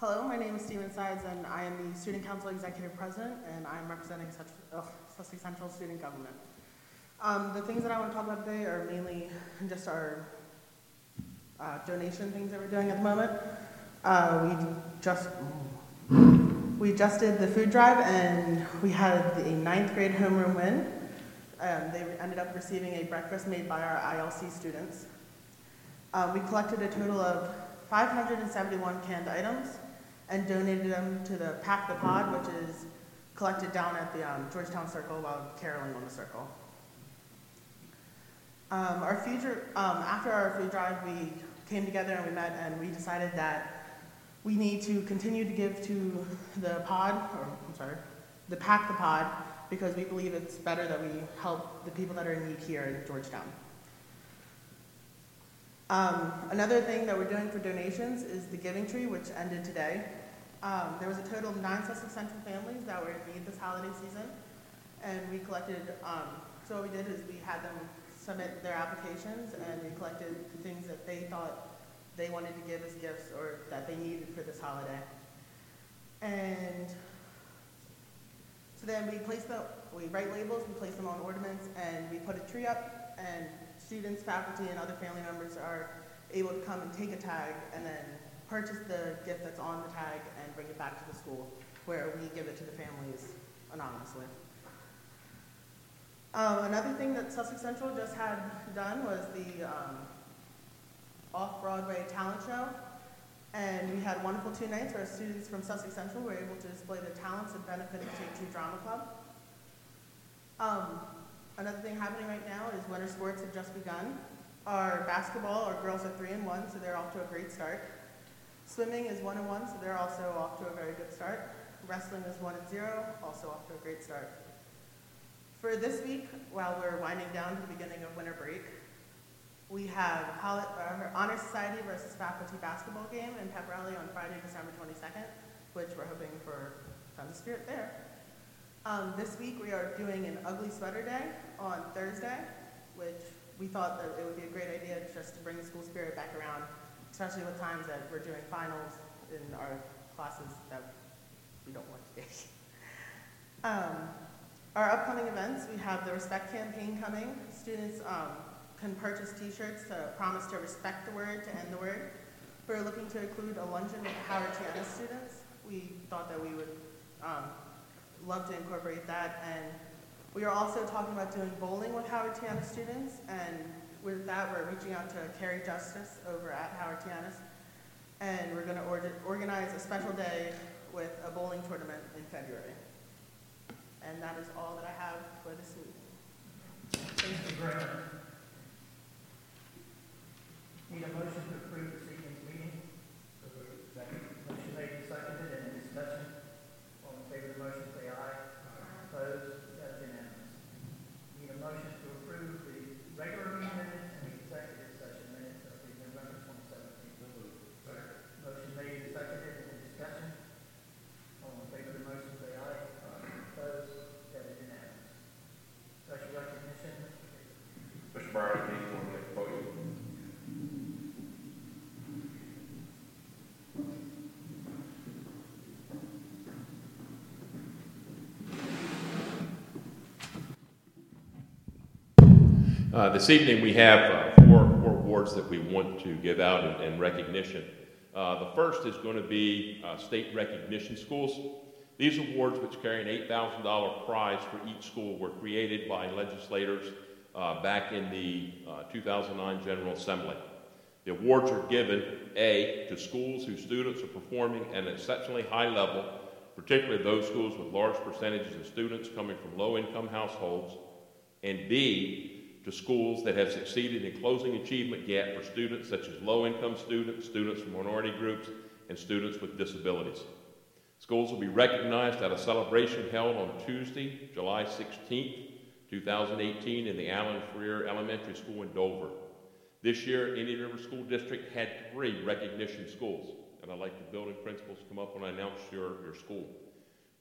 Hello, my name is Steven Sides, and I am the Student Council Executive President, and I am representing Sussex Central Student Government. The things that I want to talk about today are mainly just our donation things that we're doing at the moment. We just did the food drive, and we had a 9th grade homeroom win. They ended up receiving a breakfast made by our ILC students. We collected a total of 571 canned items and donated them to the Pack the Pod, which is collected down at the Georgetown Circle while caroling on the circle. After our food drive, we came together and we met, and we decided that we need to continue to give to the Pack the Pod, because we believe it's better that we help the people that are in need here in Georgetown. Another thing that we're doing for donations is the Giving Tree, which ended today. There was a total of 9 Sussex Central families that were in need this holiday season, and we collected, so what we did is we had them submit their applications, and we collected the things that they thought they wanted to give as gifts or that they needed for this holiday. And so then we write labels, we place them on ornaments, and we put a tree up, and students, faculty, and other family members are able to come and take a tag and then purchase the gift that's on the tag and bring it back to the school, where we give it to the families anonymously. Another thing that Sussex Central just had done was the Off-Broadway talent show, and we had wonderful 2 nights where students from Sussex Central were able to display their talents and benefit of Take Two Drama Club. Another thing happening right now is winter sports have just begun. Our basketball, our girls are 3-1, so they're off to a great start. Swimming is 1-1, so they're also off to a very good start. Wrestling is 1-0, also off to a great start. For this week, while we're winding down to the beginning of winter break, we have our Honor Society versus faculty basketball game and pep rally on Friday, December 22nd, which we're hoping for some spirit there. This week we are doing an ugly sweater day on Thursday, which we thought that it would be a great idea just to bring the school spirit back around, especially with times that we're doing finals in our classes that we don't want to take. Our upcoming events, we have the Respect Campaign coming. Students can purchase t-shirts to promise to respect the word, to end the word. We're looking to include a luncheon with Howard T. Ennis students. We thought that we would love to incorporate that. And we are also talking about doing bowling with Howard T. Ennis students. And with that, we're reaching out to Carrie Justice over at Howard T. Ennis. And we're gonna organize a special day with a bowling tournament in February. And that is all that I have for this week. Thank you. Need a motion to approve this evening's meeting. Motion made and seconded. Any discussion? All in favor of the motion, say aye. Opposed? That's unanimous. Need a motion to approve the regular meeting minutes and the executive session minutes of the November 2017. Motion made and seconded. Any discussion? All in favor of the motion, say aye. Opposed? That is unanimous. Special recognition. Mr. Byron, please come to the podium. This evening we have four awards that we want to give out in recognition. The first is going to be state recognition schools. These awards, which carry an $8,000 prize for each school, were created by legislators back in the 2009 General Assembly. The awards are given, A, to schools whose students are performing at an exceptionally high level, particularly those schools with large percentages of students coming from low-income households, and B, to schools that have succeeded in closing achievement gap for students such as low-income students, students from minority groups, and students with disabilities. Schools will be recognized at a celebration held on Tuesday, July 16th, 2018 in the Allen Freer Elementary School in Dover. This year, Indian River School District had 3 recognition schools, and I'd like the building principals to come up when I announce your school.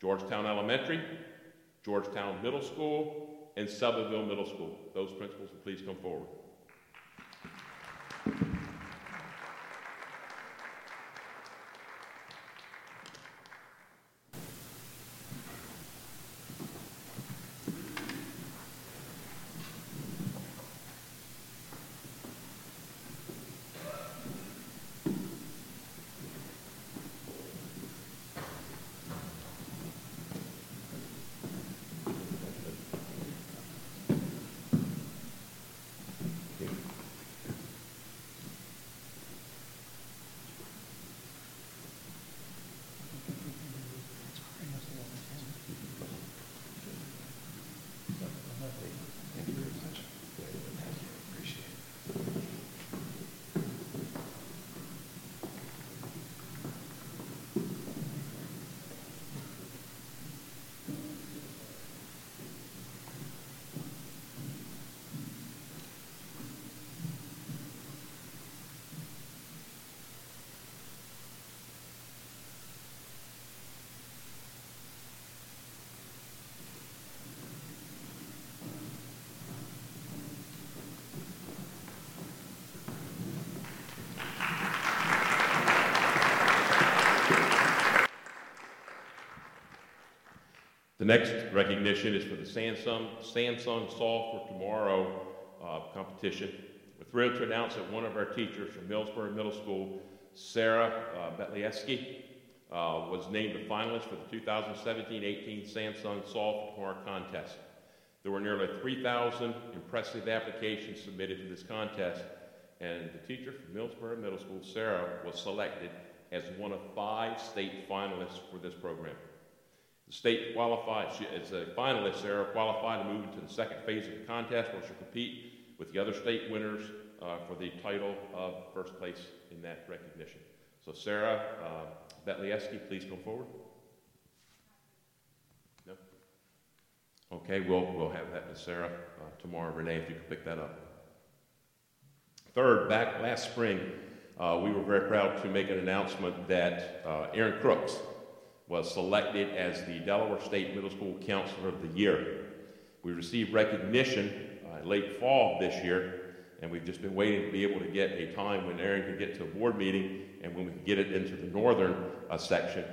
Georgetown Elementary, Georgetown Middle School, and Suburville Middle School. Those principals will please come forward. The next recognition is for the Samsung Solve for Tomorrow competition. We're thrilled to announce that one of our teachers from Millsburg Middle School, Sarah Betlieski, was named a finalist for the 2017-18 Samsung Solve for Tomorrow contest. There were nearly 3,000 impressive applications submitted to this contest, and the teacher from Millsburg Middle School, Sarah, was selected as one of 5 state finalists for this program. The state qualified, as a finalist, Sarah qualified to move into the second phase of the contest, where she'll compete with the other state winners for the title of first place in that recognition. So Sarah Betlieski, please come forward. No? Okay, we'll have that with Sarah tomorrow. Renee, if you can pick that up. Third, back last spring, we were very proud to make an announcement that Erin Crooks was selected as the Delaware State Middle School Counselor of the Year. We received recognition late fall this year, and we've just been waiting to be able to get a time when Erin can get to a board meeting and when we can get it into the northern section.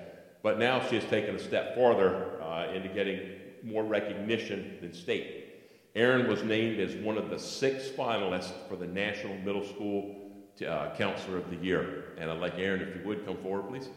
But now she has taken a step farther into getting more recognition than state. Erin was named as one of the 6 finalists for the National Middle School Counselor of the Year. And I'd like Erin, if you would, come forward, please.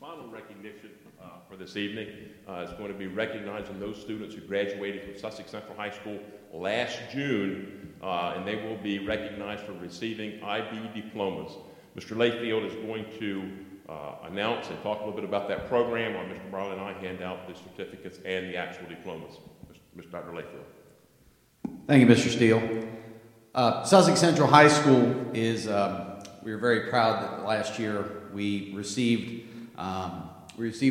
Final recognition for this evening is going to be recognizing those students who graduated from Sussex Central High School last June, and they will be recognized for receiving IB diplomas. Mr. Layfield is going to announce and talk a little bit about that program while Mr. Barley and I hand out the certificates and the actual diplomas. Mr. Dr. Layfield. Thank you, Mr. Steele. Sussex Central High School is, we were very proud that last year we received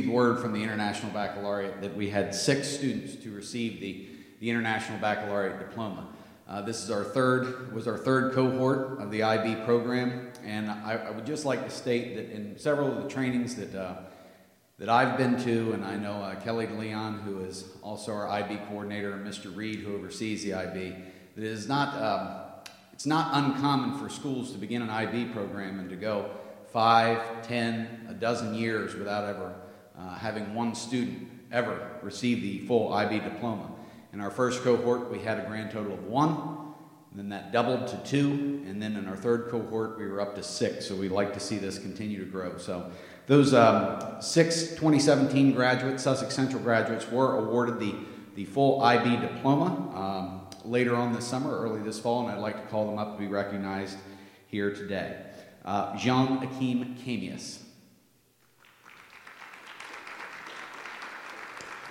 word from the International Baccalaureate that we had 6 students to receive the International Baccalaureate diploma. This is our third cohort of the IB program, and I would just like to state that in several of the trainings that I've been to, and I know Kelly DeLeon, who is also our IB coordinator, and Mr. Reed, who oversees the IB, that it is not it's not uncommon for schools to begin an IB program and to go 5, 10, a dozen years without ever having one student ever receive the full IB diploma. In our first cohort, we had a grand total of 1, and then that doubled to 2, and then in our third cohort, we were up to 6, so we'd like to see this continue to grow. So those 6 2017 graduates, Sussex Central graduates, were awarded the full IB diploma later on this summer, early this fall, and I'd like to call them up to be recognized here today. Jean Akeem Camias.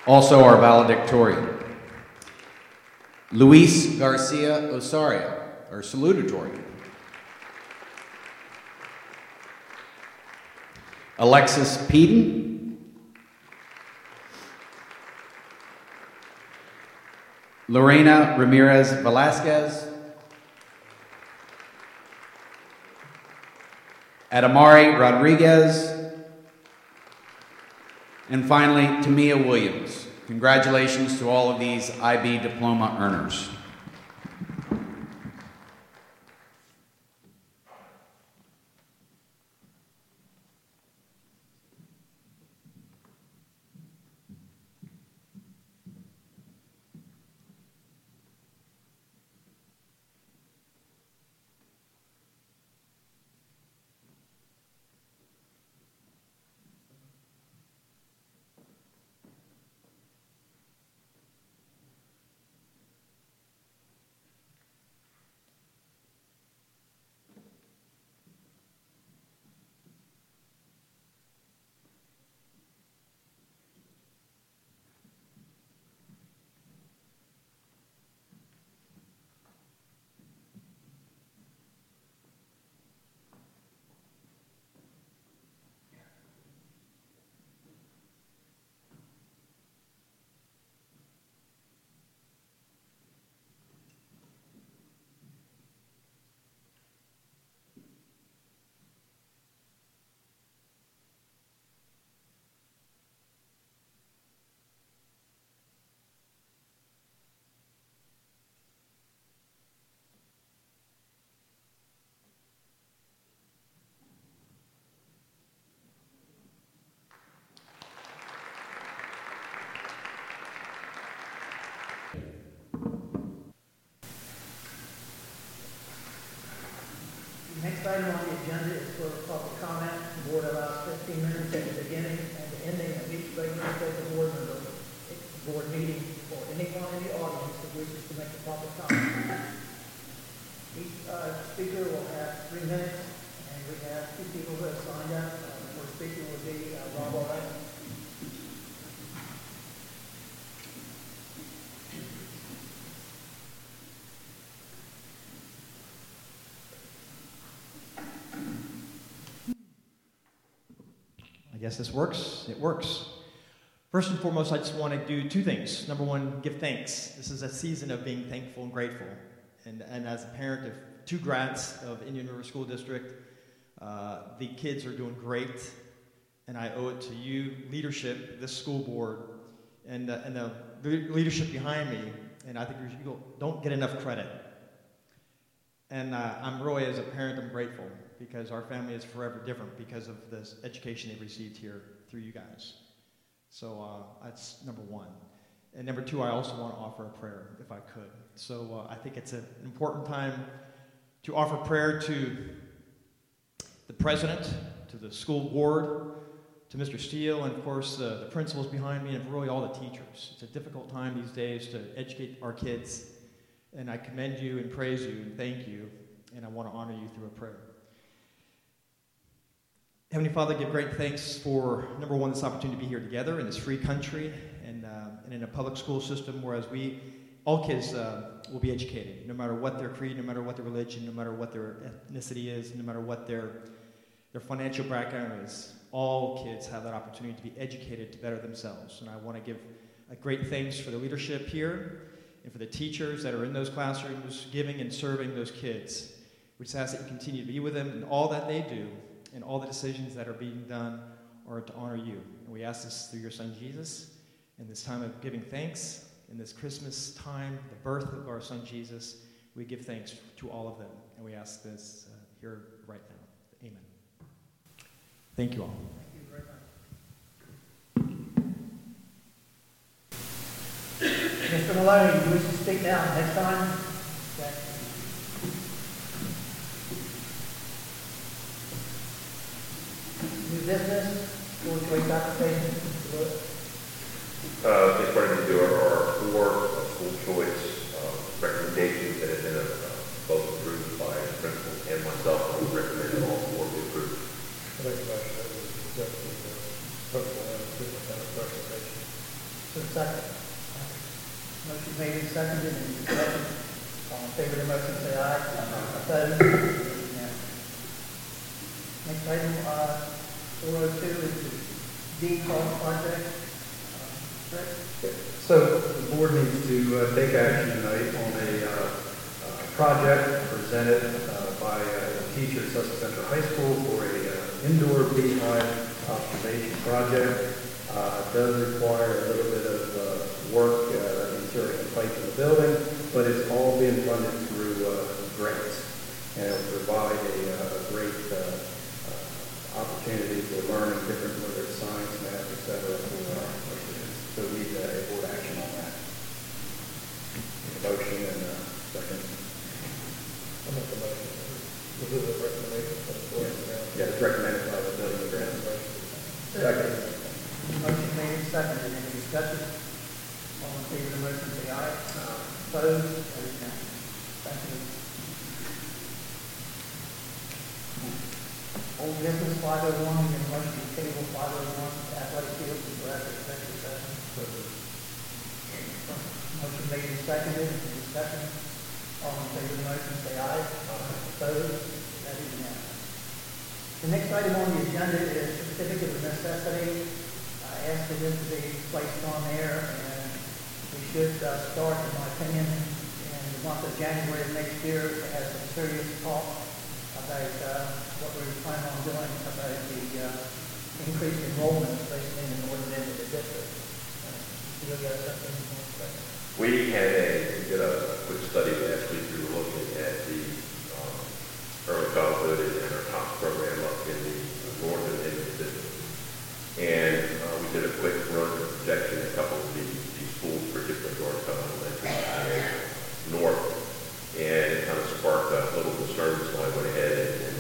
Also our valedictorian. Luis Garcia Osario, our salutatorian. Alexis Peden. Lorena Ramirez Velasquez. Adamari Rodriguez, and finally, Tamia Williams. Congratulations to all of these IB diploma earners. The next item on the agenda is for public comment. The board allows 15 minutes at the beginning and the ending of each regular state board member board meeting for anyone in the audience that wishes to make a public comment. Each speaker will have 3 minutes, and we have two people who have signed up. The first speaker will be Rob O'Reilly. I guess this works. It works. First and foremost, I just want to do two things. Number one, give thanks. This is a season of being thankful and grateful. And as a parent of two grads of Indian River School District, the kids are doing great. And I owe it to you, leadership, this school board, and the leadership behind me. And I think you don't get enough credit. And I'm really, as a parent, I'm grateful, because our family is forever different because of this education they received here through you guys. So that's number one. And number two, I also want to offer a prayer, if I could. So I think it's an important time to offer prayer to the president, to the school board, to Mr. Steele, and of course the principals behind me, and really all the teachers. It's a difficult time these days to educate our kids, and I commend you and praise you and thank you, and I want to honor you through a prayer. Heavenly Father, I give great thanks for, number one, this opportunity to be here together in this free country and in a public school system whereas we, all kids will be educated, no matter what their creed, no matter what their religion, no matter what their ethnicity is, no matter what their financial background is. All kids have that opportunity to be educated to better themselves. And I want to give a great thanks for the leadership here and for the teachers that are in those classrooms giving and serving those kids. We just ask that you continue to be with them in all that they do, and all the decisions that are being done are to honor you. And we ask this through your son, Jesus, in this time of giving thanks, in this Christmas time, the birth of our son, Jesus, we give thanks to all of them. And we ask this here right now. Amen. Thank you all. Thank you very much. Mr. Maloney, you wish to speak now. Next time. Business, fourth-grade application. Just wanted to do our four school choice recommendations that have been both approved by the principal and myself. I would recommend that all four be approved. I make a motion that we accept the principal and superintendent's recommendation. Second. Motion made and seconded and discussion. All in favor of the motion, say aye. Opposed? Next item. 402 is the DCOM project. So the board needs to take action tonight on a project presented by a teacher at Sussex Central High School for an indoor beehive observation project. It does require a little bit of work inserting a pipe in the building, but it's all being funded through grants, and it will provide a great opportunity to learn and different, whether it's science, math, et cetera, for our students. So we need a board action on that. Make a motion and a second. I'll make a motion. This is a recommendation for the board. Yeah, it's recommended by the building and grounds. Second. Motion made and seconded. Any discussion? All in favor of the motion, say aye. Opposed? Thank you. Old business 501, and motion to table 501, athletic field for executive session. Motion made and seconded, and discussion. All in favor of the motion, say aye. Opposed? That is unanimous. The next item on the agenda is certificate of necessity. I asked for this to be placed on there, and we should start, in my opinion, in the month of January of next year to have some serious talk about what we plan on doing about the increased enrollment, especially in the northern end of the district. We did a quick study last week. We were looking at the early childhood and our top program up in the northern end of the district. And we did a quick run of projection a couple of the schools, particularly Georgetown Elementary and North. And it kind of sparked a little concern, so I went ahead and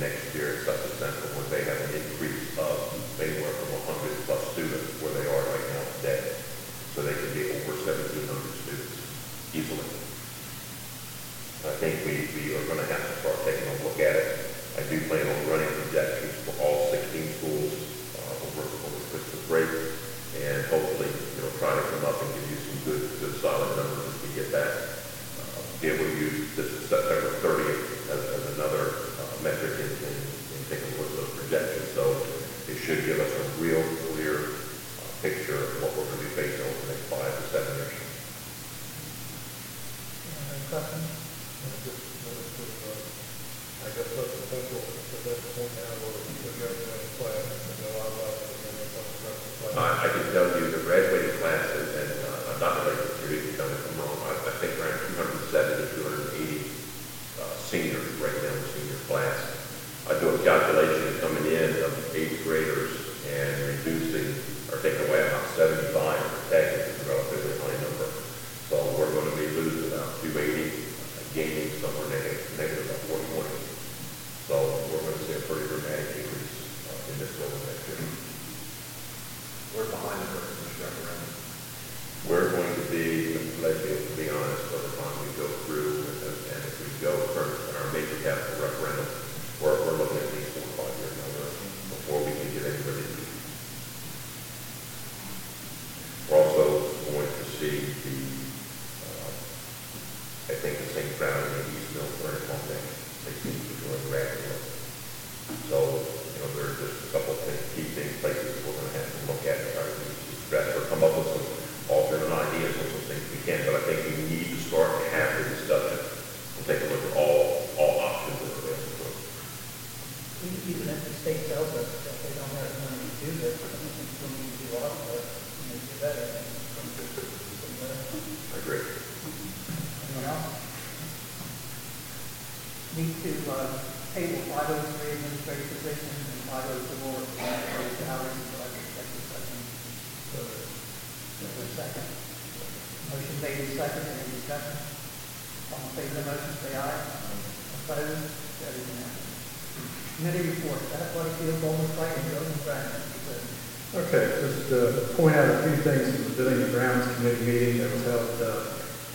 next year at Sussex Central when they have an increase of anywhere from 100 plus students where they are right now today. So they can be over 1,700 students easily. I think we are going to have to start taking a look at it. I do plan on running projections for all 16 schools over Christmas break, and hopefully, you know, try to come up and give you some good solid numbers as we get back. Be able to use this September 30th as another metric in taking a look at those projections. So it should give us a real clear picture of what we're going to be facing over the next 5 to 7 years. Questions? I guess that's the central point now where the graduating class and a lot of us in the graduating class. I can tell you the graduating class is, and I'm not going to correct you if I'm wrong, I think around 270 to 280 seniors right now in the senior class. I do a calculation coming in of 8th graders and reducing or taking away about 75 for tech, which is a relatively high number. So we're going to be losing about 280, gaining somewhere negative about 420. So we're going to see a pretty dramatic increase in this over next year. We're behind the curve in this referendum. We're going to be, let's be honest, by the time we go through, and if we go first in our major capital referendum, we're looking at least 4 or 5 year number before we can get anybody to. We're also going to see the, I think the same crowd in the East Millsburg on that. They seem to be going rapidly. So, you know, there are just a couple of things, key things, places we're going to have to look at and try to address or come up with some alternate ideas and some things we can. But I think we need to start to have the discussion and take a look at all options that are available. Even if the state tells us that they don't have the money to do this, I don't think we need to do all of it to make it better. I agree. Anyone else? Need to table 503 administrative positions and 504 administrative salaries and elected executive session. Is there a second? Motion made in second. Any discussion? All in favor of the motion, say aye. Opposed? That is unanimous. Committee report. Athletic field goal and playing building practice. Okay, just to point out a few things from the Building and Grounds Committee meeting that was held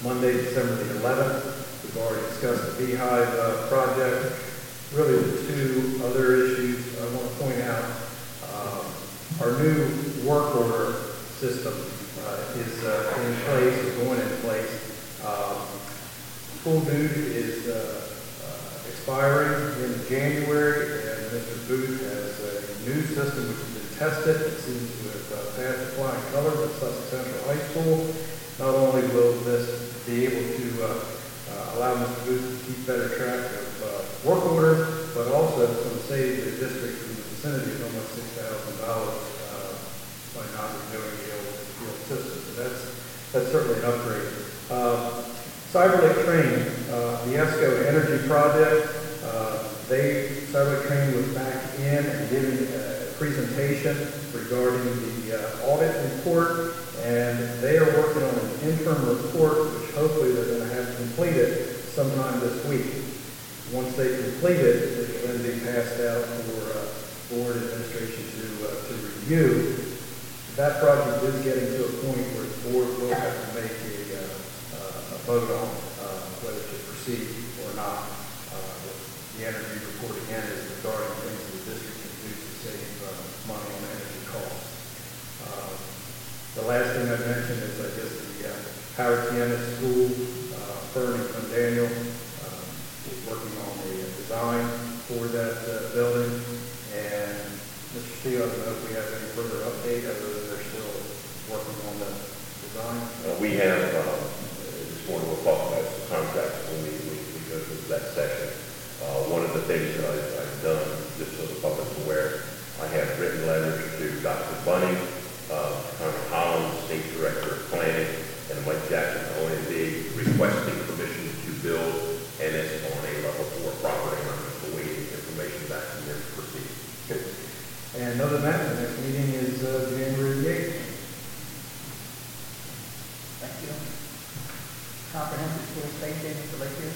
Monday, December the 11th. We've already discussed the Beehive project. Really, the two other issues I want to point out. Our new work order system is in place, or going in place. Full duty is expiring in January, and Mr. Booth has a new system which has been tested. It seems to have passed the flying colors at Sussex Central High School. Not only will this be able to allow Mr. Booth to keep better track of work orders, but also it's going to save the district in the vicinity of almost $6,000 by not renewing the old field system. So that's certainly an upgrade. Cyberlake Train, the ESCO Energy Project, Cyberlake Train was back in and giving a presentation regarding the audit report, and they are working on an interim report, which hopefully they're going to have completed sometime this week. Once they complete it, it will then be passed out for board administration to review. That project is getting to a point where the board will have to make a vote on whether to proceed or not. The energy report again is regarding things that the district can do to save money on energy costs. The last thing I mentioned is, I guess, the Howard T. Ennis School, Fern and Daniel is working on the design for that building. And Mr. Steele, I don't know if we have any further update other than they're still working on the design. We have, this morning we'll talk about the contracts when we go to that session. One of the things that I've done, just so the public's aware, I have written letters to Dr. Bunning, Connor Collins, State Director of Planning, and Mike Jackson, OMB, requesting permission to build NS on a level 4 property, and I'm just awaiting information back from them to proceed. Good. And other than that, the next meeting is January 8th. Thank you. Comprehensive school safety, Mr. Lakeview.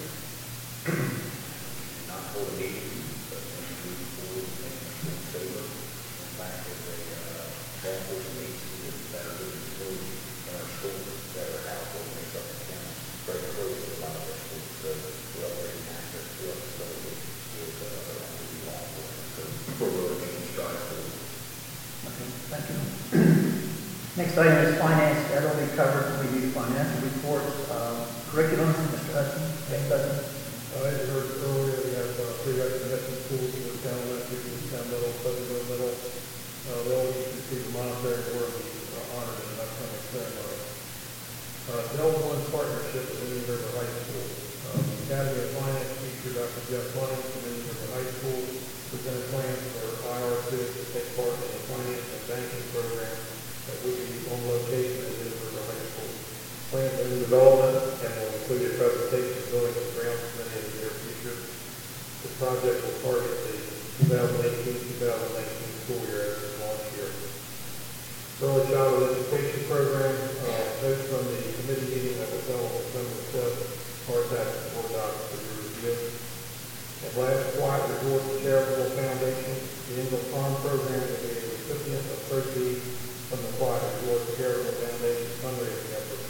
Not full meeting, but back in the household and agencies that are really improved in our schools that are household makes up the county. Very close to a lot of our schools, so we already have access to us, so it's around the law enforcement. So we're really making strides forward. Okay, thank you. Next item is finance. That'll be covered when we do financial reports, curriculum, Mr. Hudson. Next item. I heard earlier we have three recommendation schools in Georgetown Elementary, Georgetown Middle, Suburville Middle. They all need to see the monetary award of the honor in the upcoming ceremony. Del One partnership with Indian River High School. The Academy of Finance teacher Dr. Jeff Bunning from Indian River High School presented plans for IRC to take part in the finance and banking program that will be on location at Indian River High School. Plans are in development and will include a presentation building the ground committee in the near future. The project will target the 2018-2019 school year as its launch year. Early childhood education program. Notes from the committee meeting that was held on December 7th are attached to board docs for your review. And last, quiet resort the Charitable Foundation. The annual farm program will be a recipient of proceeds from the Quiet Resort Charitable Foundation fundraising effort.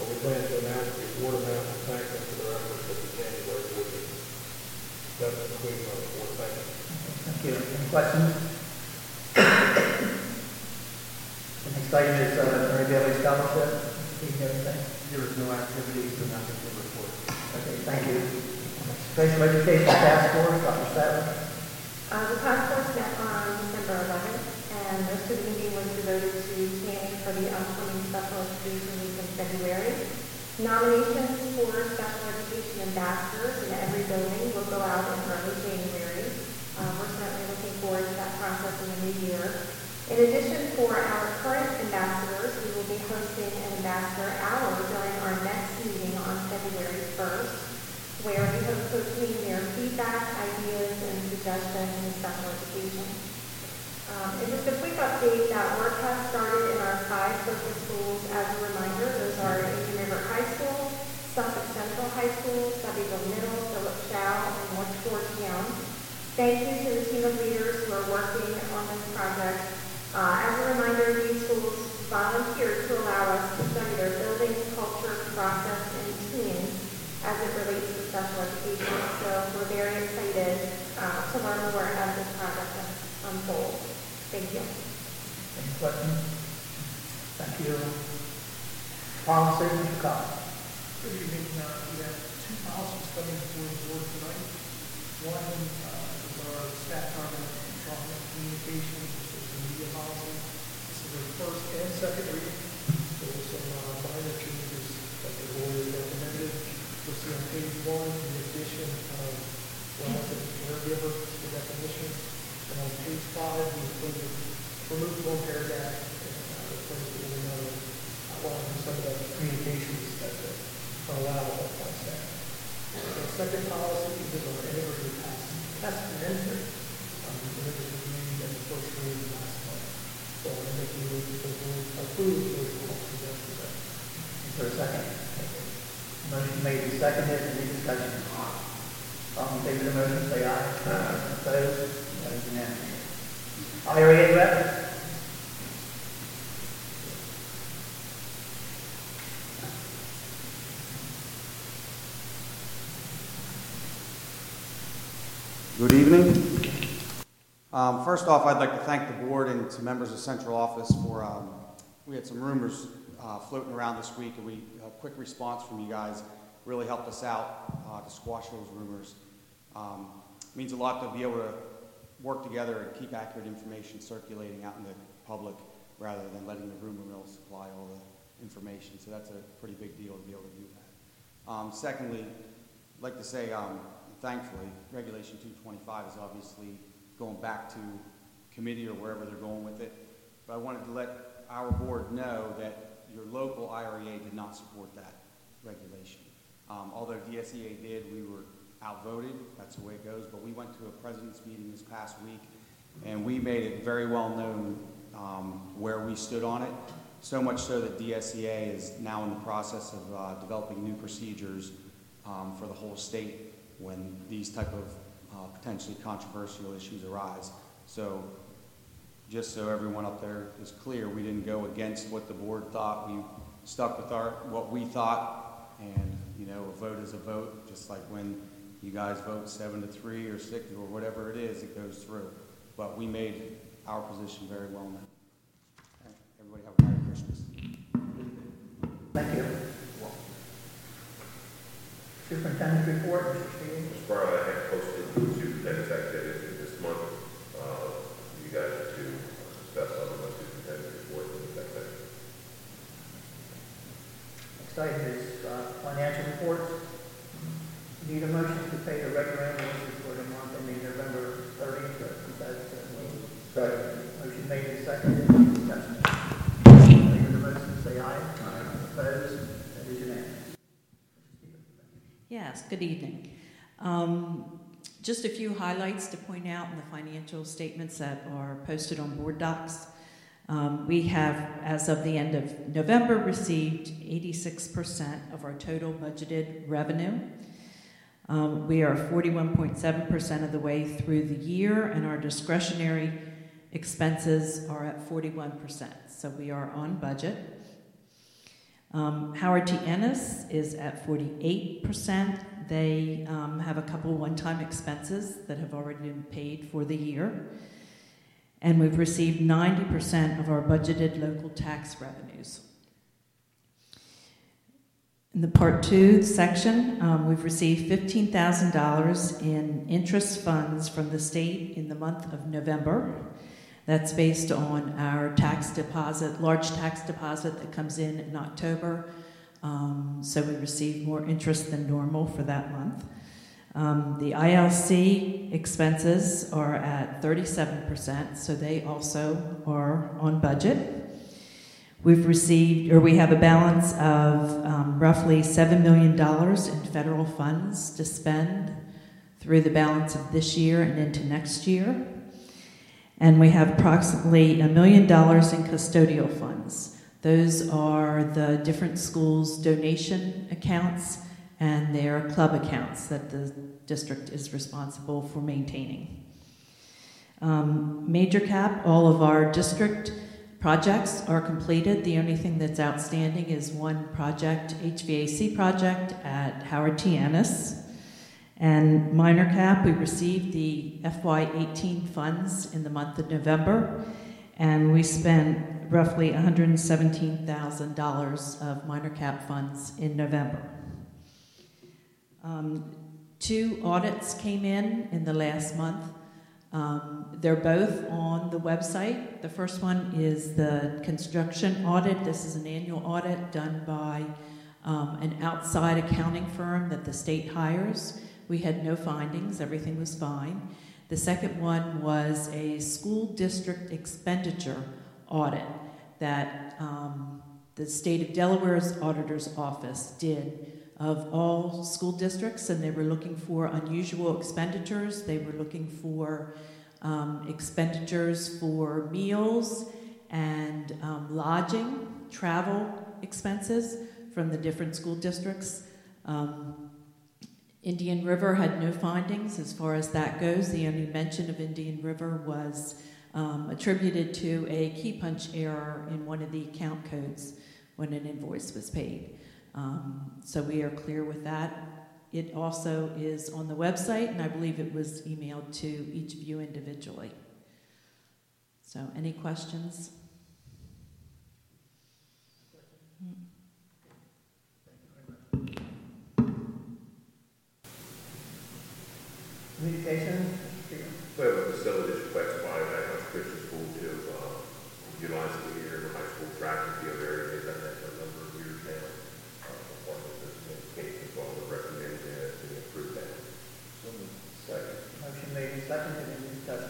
But we plan to announce the award amount and thank them for their efforts at the January board meeting. That concludes our report. Thank you. Thank you. Any questions? The next item is Mary Bailey Scholarship. There is no activity, so nothing to report. Okay, thank you. Special Education Task Force, Dr. Savage. The task force met on December 11th, and most of the meeting was devoted to planning for the upcoming Special Education Week in February. Nominations for Special Education Ambassadors in every building will go out in early January. We're certainly looking forward to that process in the new year. In addition, for our current ambassadors, we will be hosting an ambassador hour during our next meeting on February 1st, where we hope to obtain their feedback, ideas, and suggestions in special education. And just a quick update, that work has started in our 5 focus schools. As a reminder, those are Indian River High School, Sussex Central High School, Suburville Middle, Philip Chow, and North Georgetown. Thank you to the team of leaders who are working on this project. As a reminder, these schools volunteered to allow us to study their buildings, culture, process, and teams as it relates to special education. So we're very excited to learn more as this project unfolds. Thank you. Any questions? Thank you. Policy, Mr. Cox. Good evening. We have 2 policies coming before the board tonight. One is our staff comment on government communications. Policy. This is our first and second reading. There were some minor changes that the board has recommended. We'll see on page 1 in addition of wealth and caregiver the definition. And on page 5, we included remove one paragraph and replace it with another outline of some of the communications that are allowable by staff. The second policy is our innovative test and entry. First reading last month. So I'm going to make a motion to approve those rules presented today. Is there a second? Motion made and seconded. Any discussion? All in favor of the motion, say aye. Opposed? That is unanimous. IRA rep. Good evening. First off, I'd like to thank the board and to members of Central Office for, we had some rumors floating around this week, and a quick response from you guys really helped us out to squash those rumors. It means a lot to be able to work together and keep accurate information circulating out in the public rather than letting the rumor mill supply all the information. So that's a pretty big deal to be able to do that. Secondly, I'd like to say, thankfully, Regulation 225 is obviously going back to committee or wherever they're going with it. But I wanted to let our board know that your local IREA did not support that regulation. Although DSEA did, we were outvoted. That's the way it goes. But we went to a president's meeting this past week, and we made it very well known where we stood on it, so much so that DSEA is now in the process of developing new procedures for the whole state when these type of potentially controversial issues arise. So just so everyone up there is clear, we didn't go against what the board thought. We stuck with what we thought, and you know, a vote is a vote, just like when you guys vote 7-3 or 6 or whatever it is, it goes through. But we made our position very well known. Okay. Everybody have a Merry Christmas. Thank you. Superintendent's report, Mr. Stevens. As far as I have posted to the next activity this month, you guys are to discuss on the superintendent's report in the next section. Next item is financial reports. Need a motion to pay the regular invoices for the month ending November 30th, 2017. Second. Motion made and seconded. Discussion. All in favor of the motion, say aye. Aye. Opposed? That is unanimous. Yes, good evening. Just a few highlights to point out in the financial statements that are posted on board docs. We have, as of the end of November, received 86% of our total budgeted revenue. We are 41.7% of the way through the year, and our discretionary expenses are at 41%, so we are on budget. Howard T. Ennis is at 48%. They have a couple one-time expenses that have already been paid for the year, and we've received 90% of our budgeted local tax revenues. In the Part 2 section, we've received $15,000 in interest funds from the state in the month of November. That's based on our tax deposit, large tax deposit that comes in October. So we received more interest than normal for that month. The ILC expenses are at 37%, so they also are on budget. We have a balance of roughly $7 million in federal funds to spend through the balance of this year and into next year. And we have approximately $1 million in custodial funds. Those are the different schools' donation accounts and their club accounts that the district is responsible for maintaining. Major cap, all of our district projects are completed. The only thing that's outstanding is one project, HVAC project at Howard T. Ennis. And minor cap, we received the FY18 funds in the month of November, and we spent roughly $117,000 of minor cap funds in November. Two audits came in the last month. They're both on the website. The first one is the construction audit. This is an annual audit done by an outside accounting firm that the state hires. We had no findings. Everything was fine. The second one was a school district expenditure audit that the state of Delaware's auditor's office did of all school districts, and they were looking for unusual expenditures. They were looking for expenditures for meals and lodging, travel expenses from the different school districts. Indian River had no findings as far as that goes. The only mention of Indian River was attributed to a key punch error in one of the account codes when an invoice was paid. So we are clear with that. It also is on the website, and I believe it was emailed to each of you individually. So any questions? Thank you very much. Communication? We have a facilities request by the Christian School to utilize the year in high school track and field area. They've done that for a number of years now. Second. Motion made and seconded. Any discussion?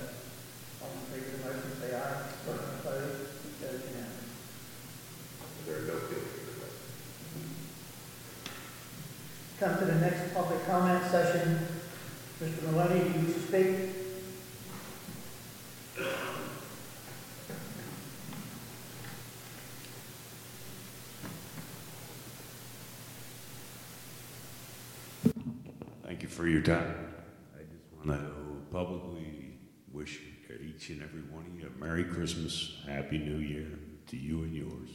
All in favor of the motion, say aye. Opposed? That is unanimous. There are no feelings. Come to the next public comment session. Mr. Maloney, do you wish to speak? Thank you for your time. I just want to publicly wish Eddie each and every one of you a Merry Christmas, Happy New Year to you and yours.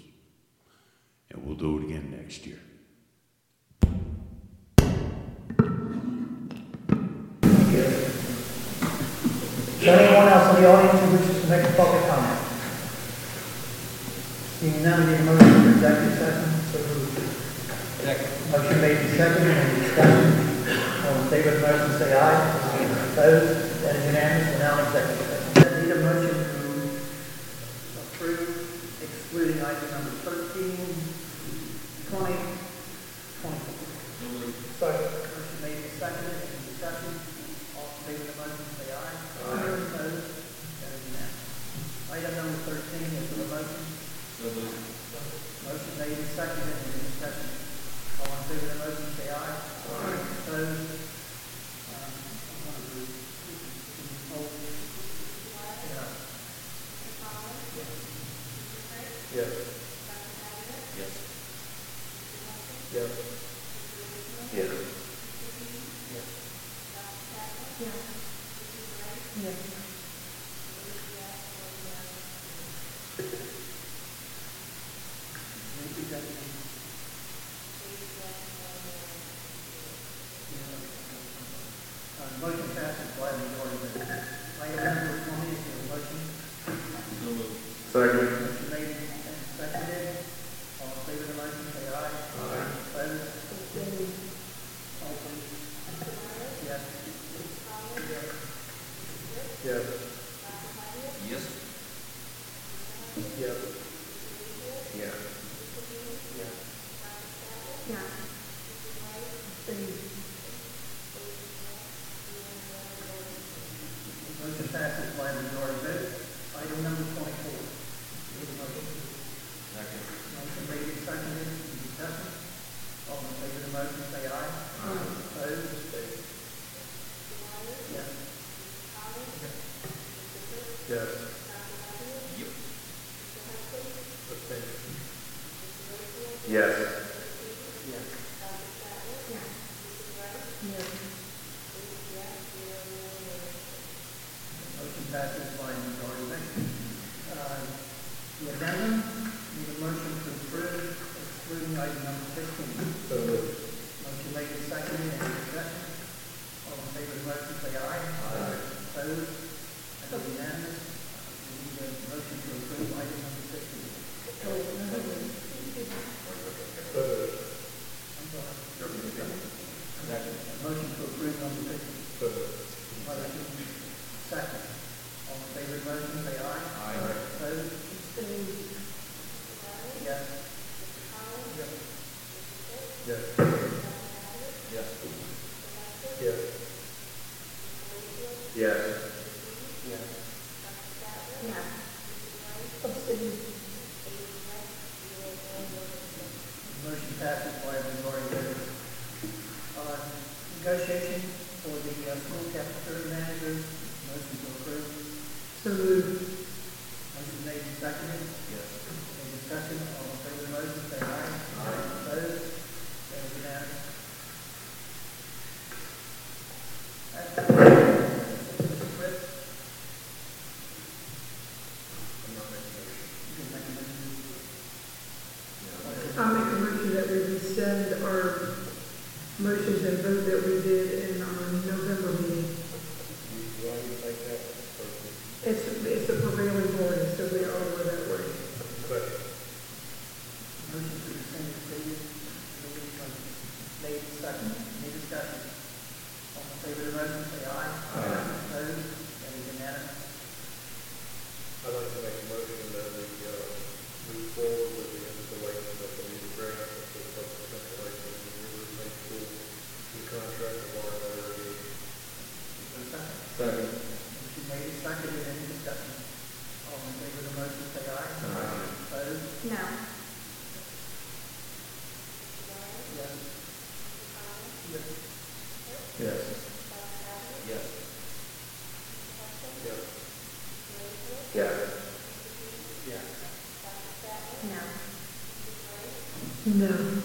And we'll do it again next year. Is there anyone else in the audience who wishes to make a public comment? Seeing none, need a motion for executive session. So moved. Second. Motion made in second. Any discussion? All in favor of the motion, say aye. Opposed? That is unanimous. And now executive session. Need a motion to approve, excluding item number 13, 20, 24. Sorry. Motion made in second. Any discussion? All in favor of the motion, say aye. Opposed? That is unanimous. Item number 13 is for the motion. Motion made in second. Any discussion? All in favor of the motion, say aye. Opposed? Yes. Yes. Yes. Yes. Yes. Yes. Motion passes by a majority. Item number 20 is the motion. Second. Motion made and seconded. All in favor of the motion, say aye. Aye. Opposed? Open. Yes. Yes. Yes. Yes. Yes. Yes. Yes. Motion passes by a majority vote. Item number 24. Second. Motion made and seconded. Discussion. All in favor of the motion, say aye. Aye. Opposed? Yes. Yes. Yes. Yep. Yes. Yes. Yes. Yes. Yes. Passes by majority vote. The addendum is a motion to approve, excluding item number 15. So moved. Motion made and seconded. Any discussion? All in favor of the motion, say aye. Aye. Opposed? That is unanimous. We need a motion to approve item number 15. So moved. I'm sorry. A motion to approve number 15. So moved. Second. All in favor of the motion, say aye. Aye. Opposed? Yes. Yes. Yes. Yes. Yes. Yes. Yes. Yes. Motion passes by a majority vote. Negotiation for the school cafeteria manager. Motion to approve. So moved. Motion made and seconded. Yes. Any discussion? All in favor of the motion, say aye. Aye. Opposed? That is unanimous. That's the Chris. I'm not making a motion. You can make a motion. Yeah. I'll make a motion that we rescind our motions and vote that we did in our November meeting. It's a prevailing warning, so we all know that word. Second. Motion to rescind the previous meeting was made second. Any discussion? All in favor of the motion, say aye. Aye. Opposed? That is unanimous. I'd like to make a motion that we move forward with the installation of the new grant for the Sussex Central High School and River High School new contract of our Second. Motion made and seconded. Any discussion? All in favor of the motion, say aye. Aye. Opposed? No. Yes. Yes. Yes. Yes. Yes. Yes. Yes. No. No. Item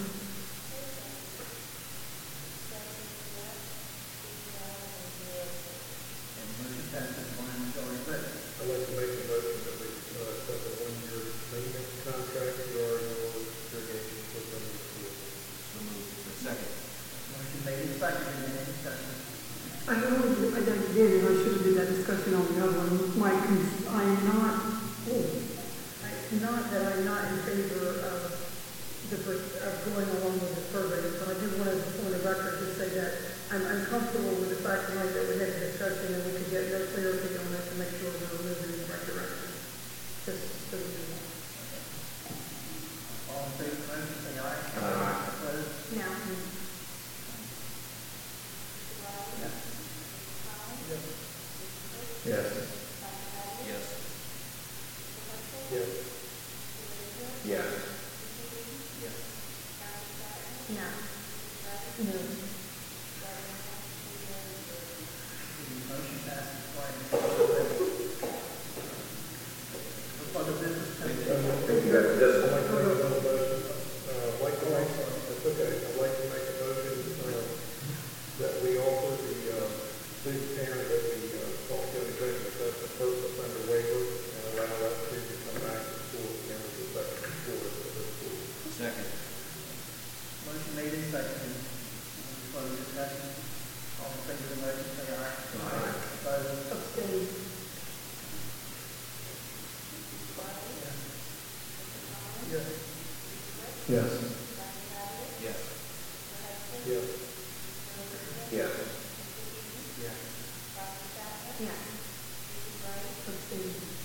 I should have did that discussion on the other one. I'm not in favor of going along with the program, but I do want to, on the record, to say that I'm uncomfortable with the fact that we had a discussion and we could get no clarity on it to make sure we were moving in the right direction. Just so we do that. All in favor, please say aye. Aye. Opposed? No. Yes. Yes. Yes. Yes. Yes. No. No. The motion passes twice. Other business. Thank you. I'd like to make a motion that we offer the student parent that we the first offender waiver and allow that student to come back to school at the end of the second quarter of the school. Second. Motion made and seconded. Any further discussion? All in favor of the motion, say aye. Aye. Opposed? Abstained. Yes. Yes. Yes. Yes. Yes. Yes. Yes. Yes.